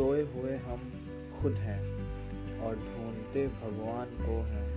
सोए हुए हम खुद हैं और ढूंढते भगवान को हैं।